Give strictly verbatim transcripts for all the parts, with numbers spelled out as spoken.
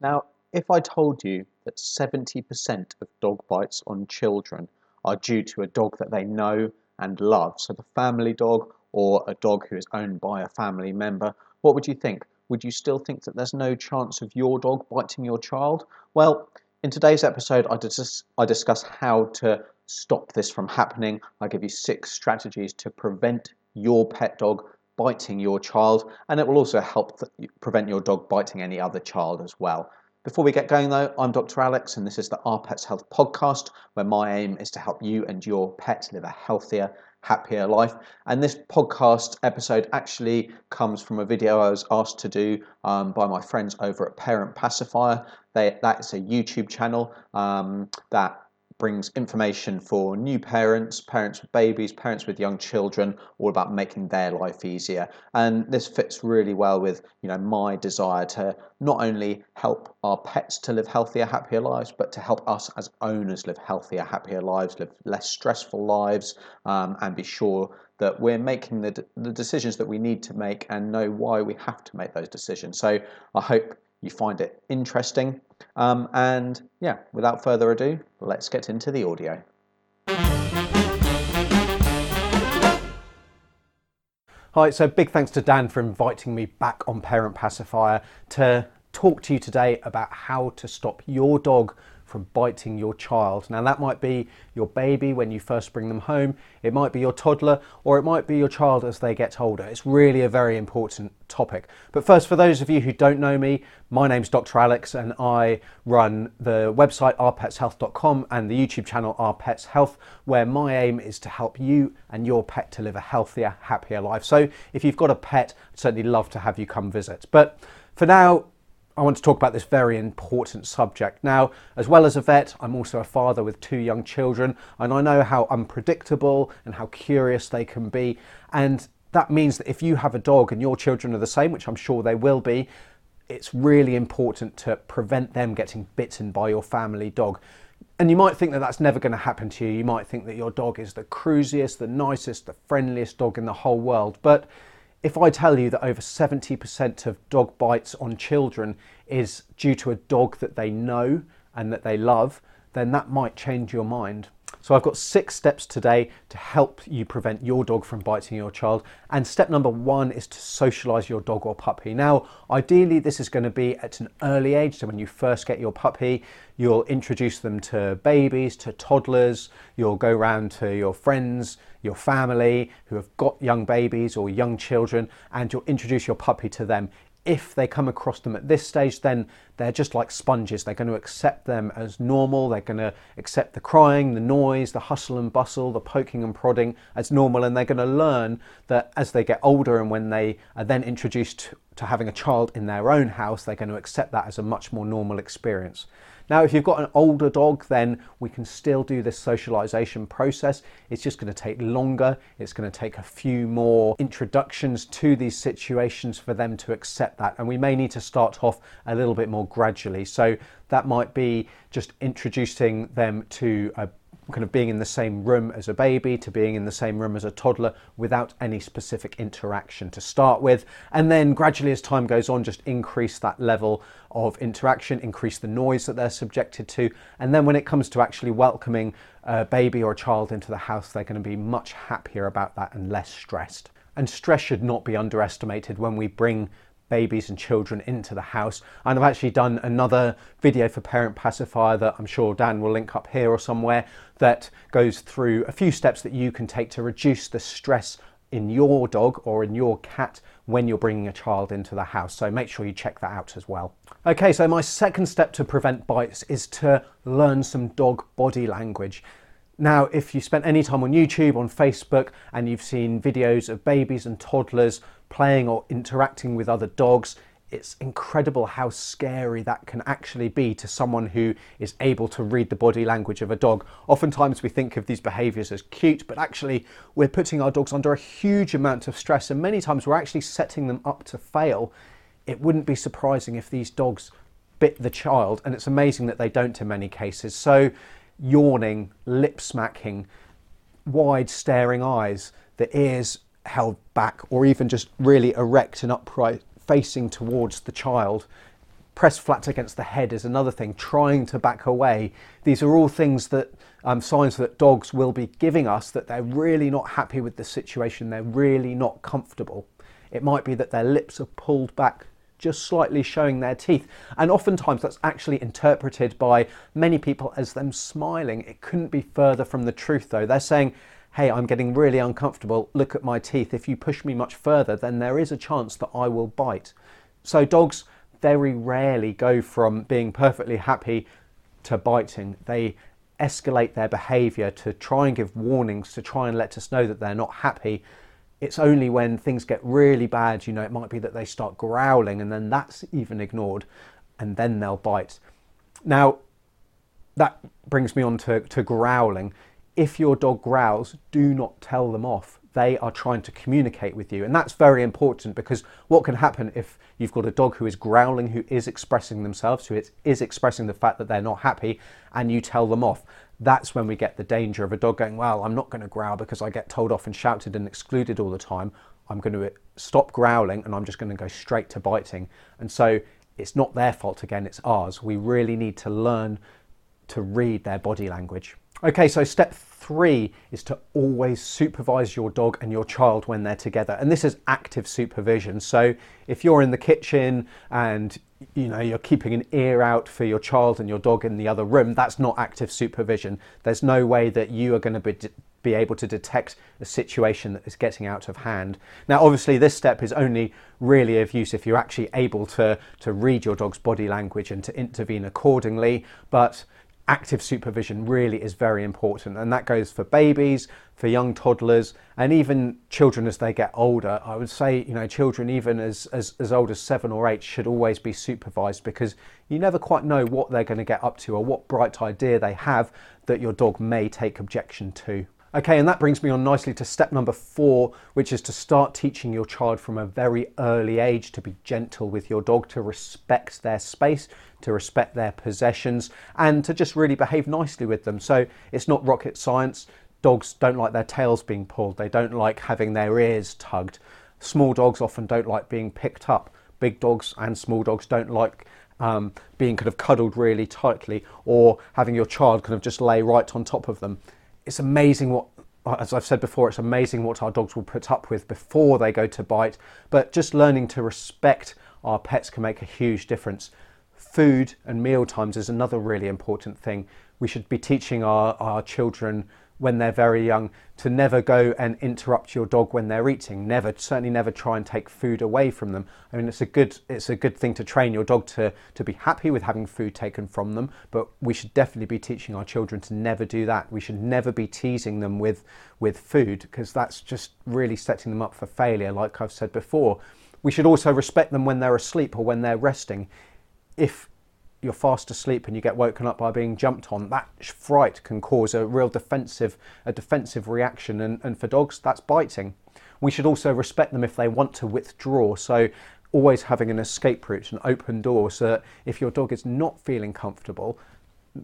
Now, if I told you that seventy percent of dog bites on children are due to a dog that they know and love, so the family dog or a dog who is owned by a family member, what would you think? Would you still think that there's no chance of your dog biting your child? Well, in today's episode, I dis- I discuss how to stop this from happening. I give you six strategies to prevent your pet dog biting your child, and it will also help th- prevent your dog biting any other child as well. Before we get going though, I'm Doctor Alex, and this is the Our Pets Health podcast, where my aim is to help you and your pet live a healthier, happier life. And this podcast episode actually comes from a video I was asked to do um, by my friends over at Parent Pacifier. They, that's a YouTube channel um, that brings information for new parents, parents with babies, parents with young children, all about making their life easier. And this fits really well with, you know, my desire to not only help our pets to live healthier, happier lives, but to help us as owners live healthier, happier lives, live less stressful lives, um, and be sure that we're making the, d- the decisions that we need to make and know why we have to make those decisions. So I hope you find it interesting. Um, and yeah, without further ado, let's get into the audio. Hi, so big thanks to Dan for inviting me back on Parent Pacifier to talk to you today about how to stop your dog from biting your child. Now, that might be your baby when you first bring them home, it might be your toddler, or it might be your child as they get older. It's really a very important topic. But first, for those of you who don't know me, my name's Doctor Alex, and I run the website our pets health dot com and the YouTube channel Our Pets Health, where my aim is to help you and your pet to live a healthier, happier life. So if you've got a pet, I'd certainly love to have you come visit. But for now, I want to talk about this very important subject. Now, as well as a vet, I'm also a father with two young children, and I know how unpredictable and how curious they can be. And that means that if you have a dog and your children are the same, which I'm sure they will be, it's really important to prevent them getting bitten by your family dog. And you might think that that's never going to happen to you. You might think that your dog is the cruisiest, the nicest, the friendliest dog in the whole world. But if I tell you that over seventy percent of dog bites on children is due to a dog that they know and that they love, then that might change your mind. So I've got six steps today to help you prevent your dog from biting your child. And step number one is to socialise your dog or puppy. Now, ideally, this is going to be at an early age. So when you first get your puppy, you'll introduce them to babies, to toddlers. You'll go round to your friends, your family who have got young babies or young children, and you'll introduce your puppy to them. If they come across them at this stage, then they're just like sponges. They're going to accept them as normal. They're going to accept the crying, the noise, the hustle and bustle, the poking and prodding as normal. And they're going to learn that as they get older, and when they are then introduced to having a child in their own house, they're going to accept that as a much more normal experience. Now, if you've got an older dog, then we can still do this socialization process. It's just going to take longer. It's going to take a few more introductions to these situations for them to accept that. And we may need to start off a little bit more gradually. So that might be just introducing them to a kind of being in the same room as a baby, to being in the same room as a toddler, without any specific interaction to start with. And then gradually, as time goes on, just increase that level of interaction, increase the noise that they're subjected to. And then when it comes to actually welcoming a baby or a child into the house, they're going to be much happier about that and less stressed. And stress should not be underestimated when we bring babies and children into the house. And I've actually done another video for Parent Pacifier that I'm sure Dan will link up here or somewhere, that goes through a few steps that you can take to reduce the stress in your dog or in your cat when you're bringing a child into the house. So make sure you check that out as well. Okay, so my second step to prevent bites is to learn some dog body language. Now, if you spent any time on YouTube, on Facebook, and you've seen videos of babies and toddlers playing or interacting with other dogs, it's incredible how scary that can actually be to someone who is able to read the body language of a dog. Oftentimes we think of these behaviours as cute, but actually we're putting our dogs under a huge amount of stress, and many times we're actually setting them up to fail. It wouldn't be surprising if these dogs bit the child, and it's amazing that they don't in many cases. So yawning, lip smacking, wide staring eyes, the ears held back, or even just really erect and upright facing towards the child Pressed flat against the head is another thing, trying to back away. These are all things that, um, signs that dogs will be giving us that they're really not happy with the situation, they're really not comfortable. It might be that their lips are pulled back just slightly, showing their teeth. And oftentimes that's actually interpreted by many people as them smiling. It couldn't be further from the truth though. They're saying, hey, I'm getting really uncomfortable, look at my teeth. If you push me much further, then there is a chance that I will bite. So dogs very rarely go from being perfectly happy to biting. They escalate their behaviour to try and give warnings, to try and let us know that they're not happy. It's only when things get really bad, you know, it might be that they start growling, and then that's even ignored, and then they'll bite. Now, that brings me on to, to growling. If your dog growls, do not tell them off. They are trying to communicate with you. And that's very important, because what can happen if you've got a dog who is growling, who is expressing themselves, who is expressing the fact that they're not happy, and you tell them off? That's when we get the danger of a dog going, well, I'm not going to growl because I get told off and shouted and excluded all the time. I'm going to stop growling and I'm just going to go straight to biting. And so it's not their fault again, it's ours. We really need to learn to read their body language. Okay, so step three is to always supervise your dog and your child when they're together. And this is active supervision. So if you're in the kitchen and you know you're keeping an ear out for your child and your dog in the other room, that's not active supervision. There's no way that you are going to be de- be able to detect a situation that is getting out of hand. Now, obviously, this step is only really of use if you're actually able to, to read your dog's body language and to intervene accordingly. But active supervision really is very important, and that goes for babies, for young toddlers, and even children as they get older. I would say, you know, children even as, as, as old as seven or eight should always be supervised, because you never quite know what they're going to get up to or what bright idea they have that your dog may take objection to. Okay, and that brings me on nicely to step number four, which is to start teaching your child from a very early age to be gentle with your dog, to respect their space, to respect their possessions, and to just really behave nicely with them. So it's not rocket science. Dogs don't like their tails being pulled. They don't like having their ears tugged. Small dogs often don't like being picked up. Big dogs and small dogs don't like Um, being kind of cuddled really tightly, or having your child kind of just lay right on top of them. It's amazing what, as I've said before, it's amazing what our dogs will put up with before they go to bite, but just learning to respect our pets can make a huge difference. Food and meal times is another really important thing. We should be teaching our, our children when they're very young to never go and interrupt your dog when they're eating. Never, certainly never try and take food away from them. I mean, it's a good it's a good thing to train your dog to, to be happy with having food taken from them, but we should definitely be teaching our children to never do that. We should never be teasing them with, with food, because that's just really setting them up for failure, like I've said before. We should also respect them when they're asleep or when they're resting. If you're fast asleep and you get woken up by being jumped on, that fright can cause a real defensive a defensive reaction, and, and for dogs that's biting. We should also respect them if they want to withdraw, so always having an escape route, an open door, so that if your dog is not feeling comfortable,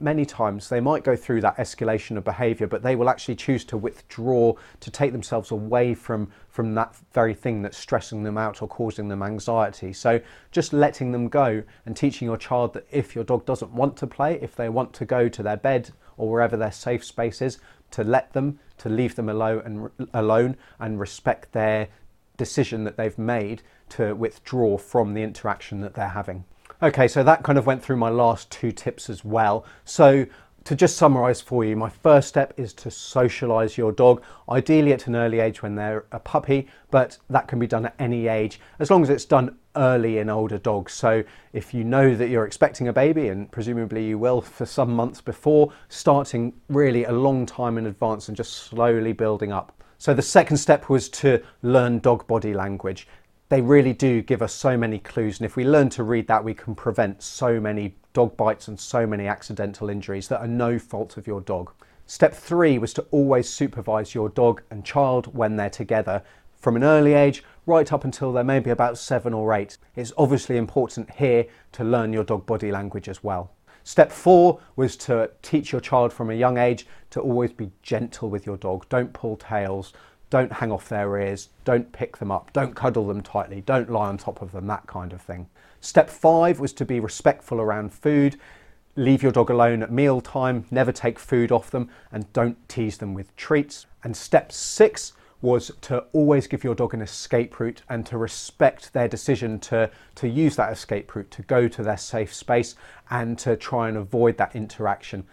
many times they might go through that escalation of behaviour, but they will actually choose to withdraw, to take themselves away from, from that very thing that's stressing them out or causing them anxiety. So just letting them go and teaching your child that if your dog doesn't want to play, if they want to go to their bed or wherever their safe space is, to let them, to leave them alone and, alone and respect their decision that they've made to withdraw from the interaction that they're having. Okay, so that kind of went through my last two tips as well. So to just summarise for you, my first step is to socialise your dog, ideally at an early age when they're a puppy, but that can be done at any age, as long as it's done early in older dogs. So if you know that you're expecting a baby, and presumably you will for some months before, starting really a long time in advance and just slowly building up. So the second step was to learn dog body language. They really do give us so many clues, and if we learn to read that, we can prevent so many dog bites and so many accidental injuries that are no fault of your dog. Step three was to always supervise your dog and child when they're together, from an early age right up until they're maybe about seven or eight. It's obviously important here to learn your dog body language as well. Step four was to teach your child from a young age to always be gentle with your dog. Don't pull tails. Don't hang off their ears, don't pick them up, don't cuddle them tightly, don't lie on top of them, that kind of thing. Step five was to be respectful around food. Leave your dog alone at meal time, never take food off them, and don't tease them with treats. And step six was to always give your dog an escape route and to respect their decision to, to use that escape route, to go to their safe space and to try and avoid that interaction.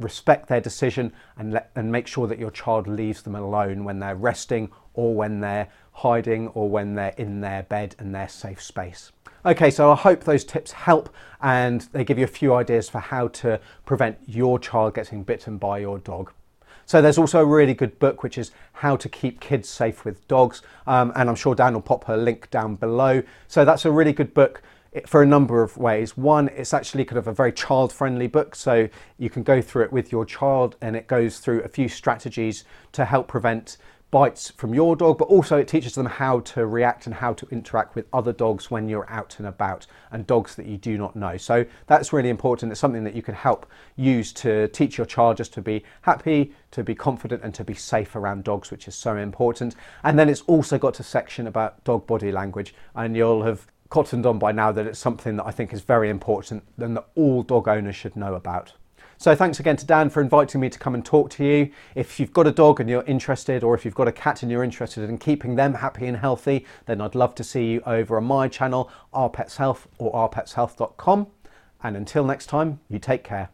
Respect their decision and, let, and make sure that your child leaves them alone when they're resting or when they're hiding or when they're in their bed and their safe space. Okay, so I hope those tips help and they give you a few ideas for how to prevent your child getting bitten by your dog. So there's also a really good book which is How to Keep Kids Safe with Dogs, um, and I'm sure Dan will pop her link down below. So that's a really good book for a number of ways. One, it's actually kind of a very child-friendly book, so you can go through it with your child and it goes through a few strategies to help prevent bites from your dog, but also it teaches them how to react and how to interact with other dogs when you're out and about and dogs that you do not know. So that's really important. It's something that you can help use to teach your child just to be happy, to be confident and to be safe around dogs, which is so important. And then it's also got a section about dog body language, and you'll have cottoned on by now that it's something that I think is very important and that all dog owners should know about. So thanks again to Dan for inviting me to come and talk to you. If you've got a dog and you're interested, or if you've got a cat and you're interested in keeping them happy and healthy, then I'd love to see you over on my channel, Our Pets Health or our pets health dot com. And until next time, you take care.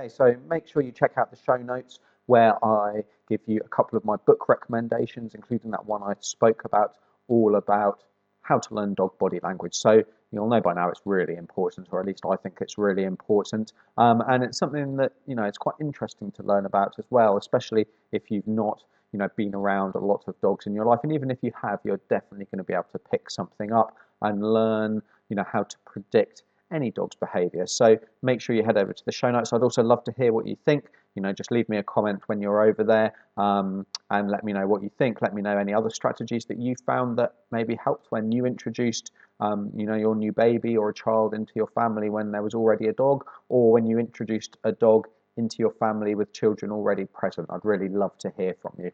Okay, so make sure you check out the show notes where I give you a couple of my book recommendations, including that one I spoke about, all about how to learn dog body language. So you'll know by now it's really important, or at least I think it's really important. Um, and it's something that, you know, it's quite interesting to learn about as well, especially if you've not, you know, been around a lot of dogs in your life. And even if you have, you're definitely going to be able to pick something up and learn, you know, how to predict any dog's behavior. So make sure you head over to the show notes. I'd also love to hear what you think. You know, just leave me a comment when you're over there, um, and let me know what you think. Let me know any other strategies that you found that maybe helped when you introduced, um, you know, your new baby or a child into your family when there was already a dog, or when you introduced a dog into your family with children already present. I'd really love to hear from you.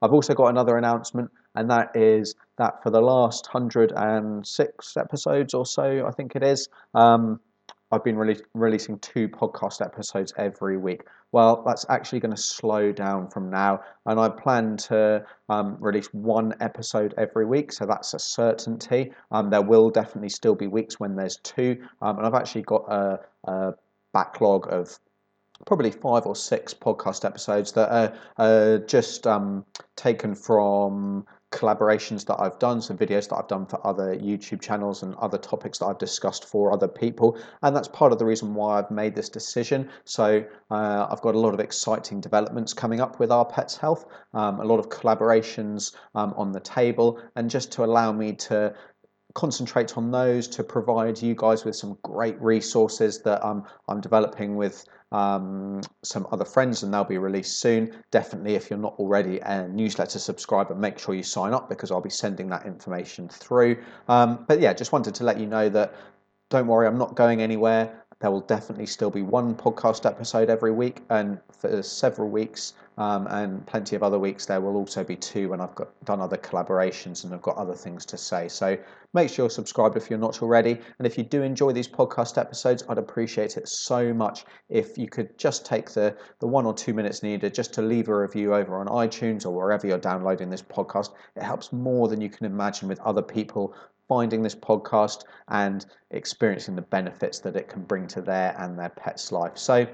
I've also got another announcement, and that is that for the last one hundred and six episodes or so, I think it is, um, I've been rele- releasing two podcast episodes every week. Well, that's actually going to slow down from now, and I plan to um, release one episode every week, so that's a certainty. Um, there will definitely still be weeks when there's two, um, and I've actually got a, a backlog of probably five or six podcast episodes that are uh, just um, taken from collaborations that I've done, some videos that I've done for other YouTube channels and other topics that I've discussed for other people. And that's part of the reason why I've made this decision. So uh, I've got a lot of exciting developments coming up with Our Pets Health, um, a lot of collaborations um, on the table, and just to allow me to concentrate on those, to provide you guys with some great resources that um, I'm developing with um, some other friends, and they'll be released soon. Definitely, if you're not already a newsletter subscriber, make sure you sign up because I'll be sending that information through. Um, but yeah, just wanted to let you know that, don't worry, I'm not going anywhere. There will definitely still be one podcast episode every week and for several weeks, um, and plenty of other weeks there will also be two when I've got done other collaborations and I've got other things to say. So make sure you're subscribed if you're not already. And if you do enjoy these podcast episodes, I'd appreciate it so much if you could just take the, the one or two minutes needed just to leave a review over on iTunes or wherever you're downloading this podcast. It helps more than you can imagine with other people finding this podcast and experiencing the benefits that it can bring to their and their pet's life. So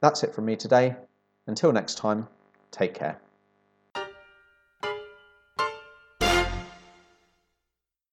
that's it from me today. Until next time, take care.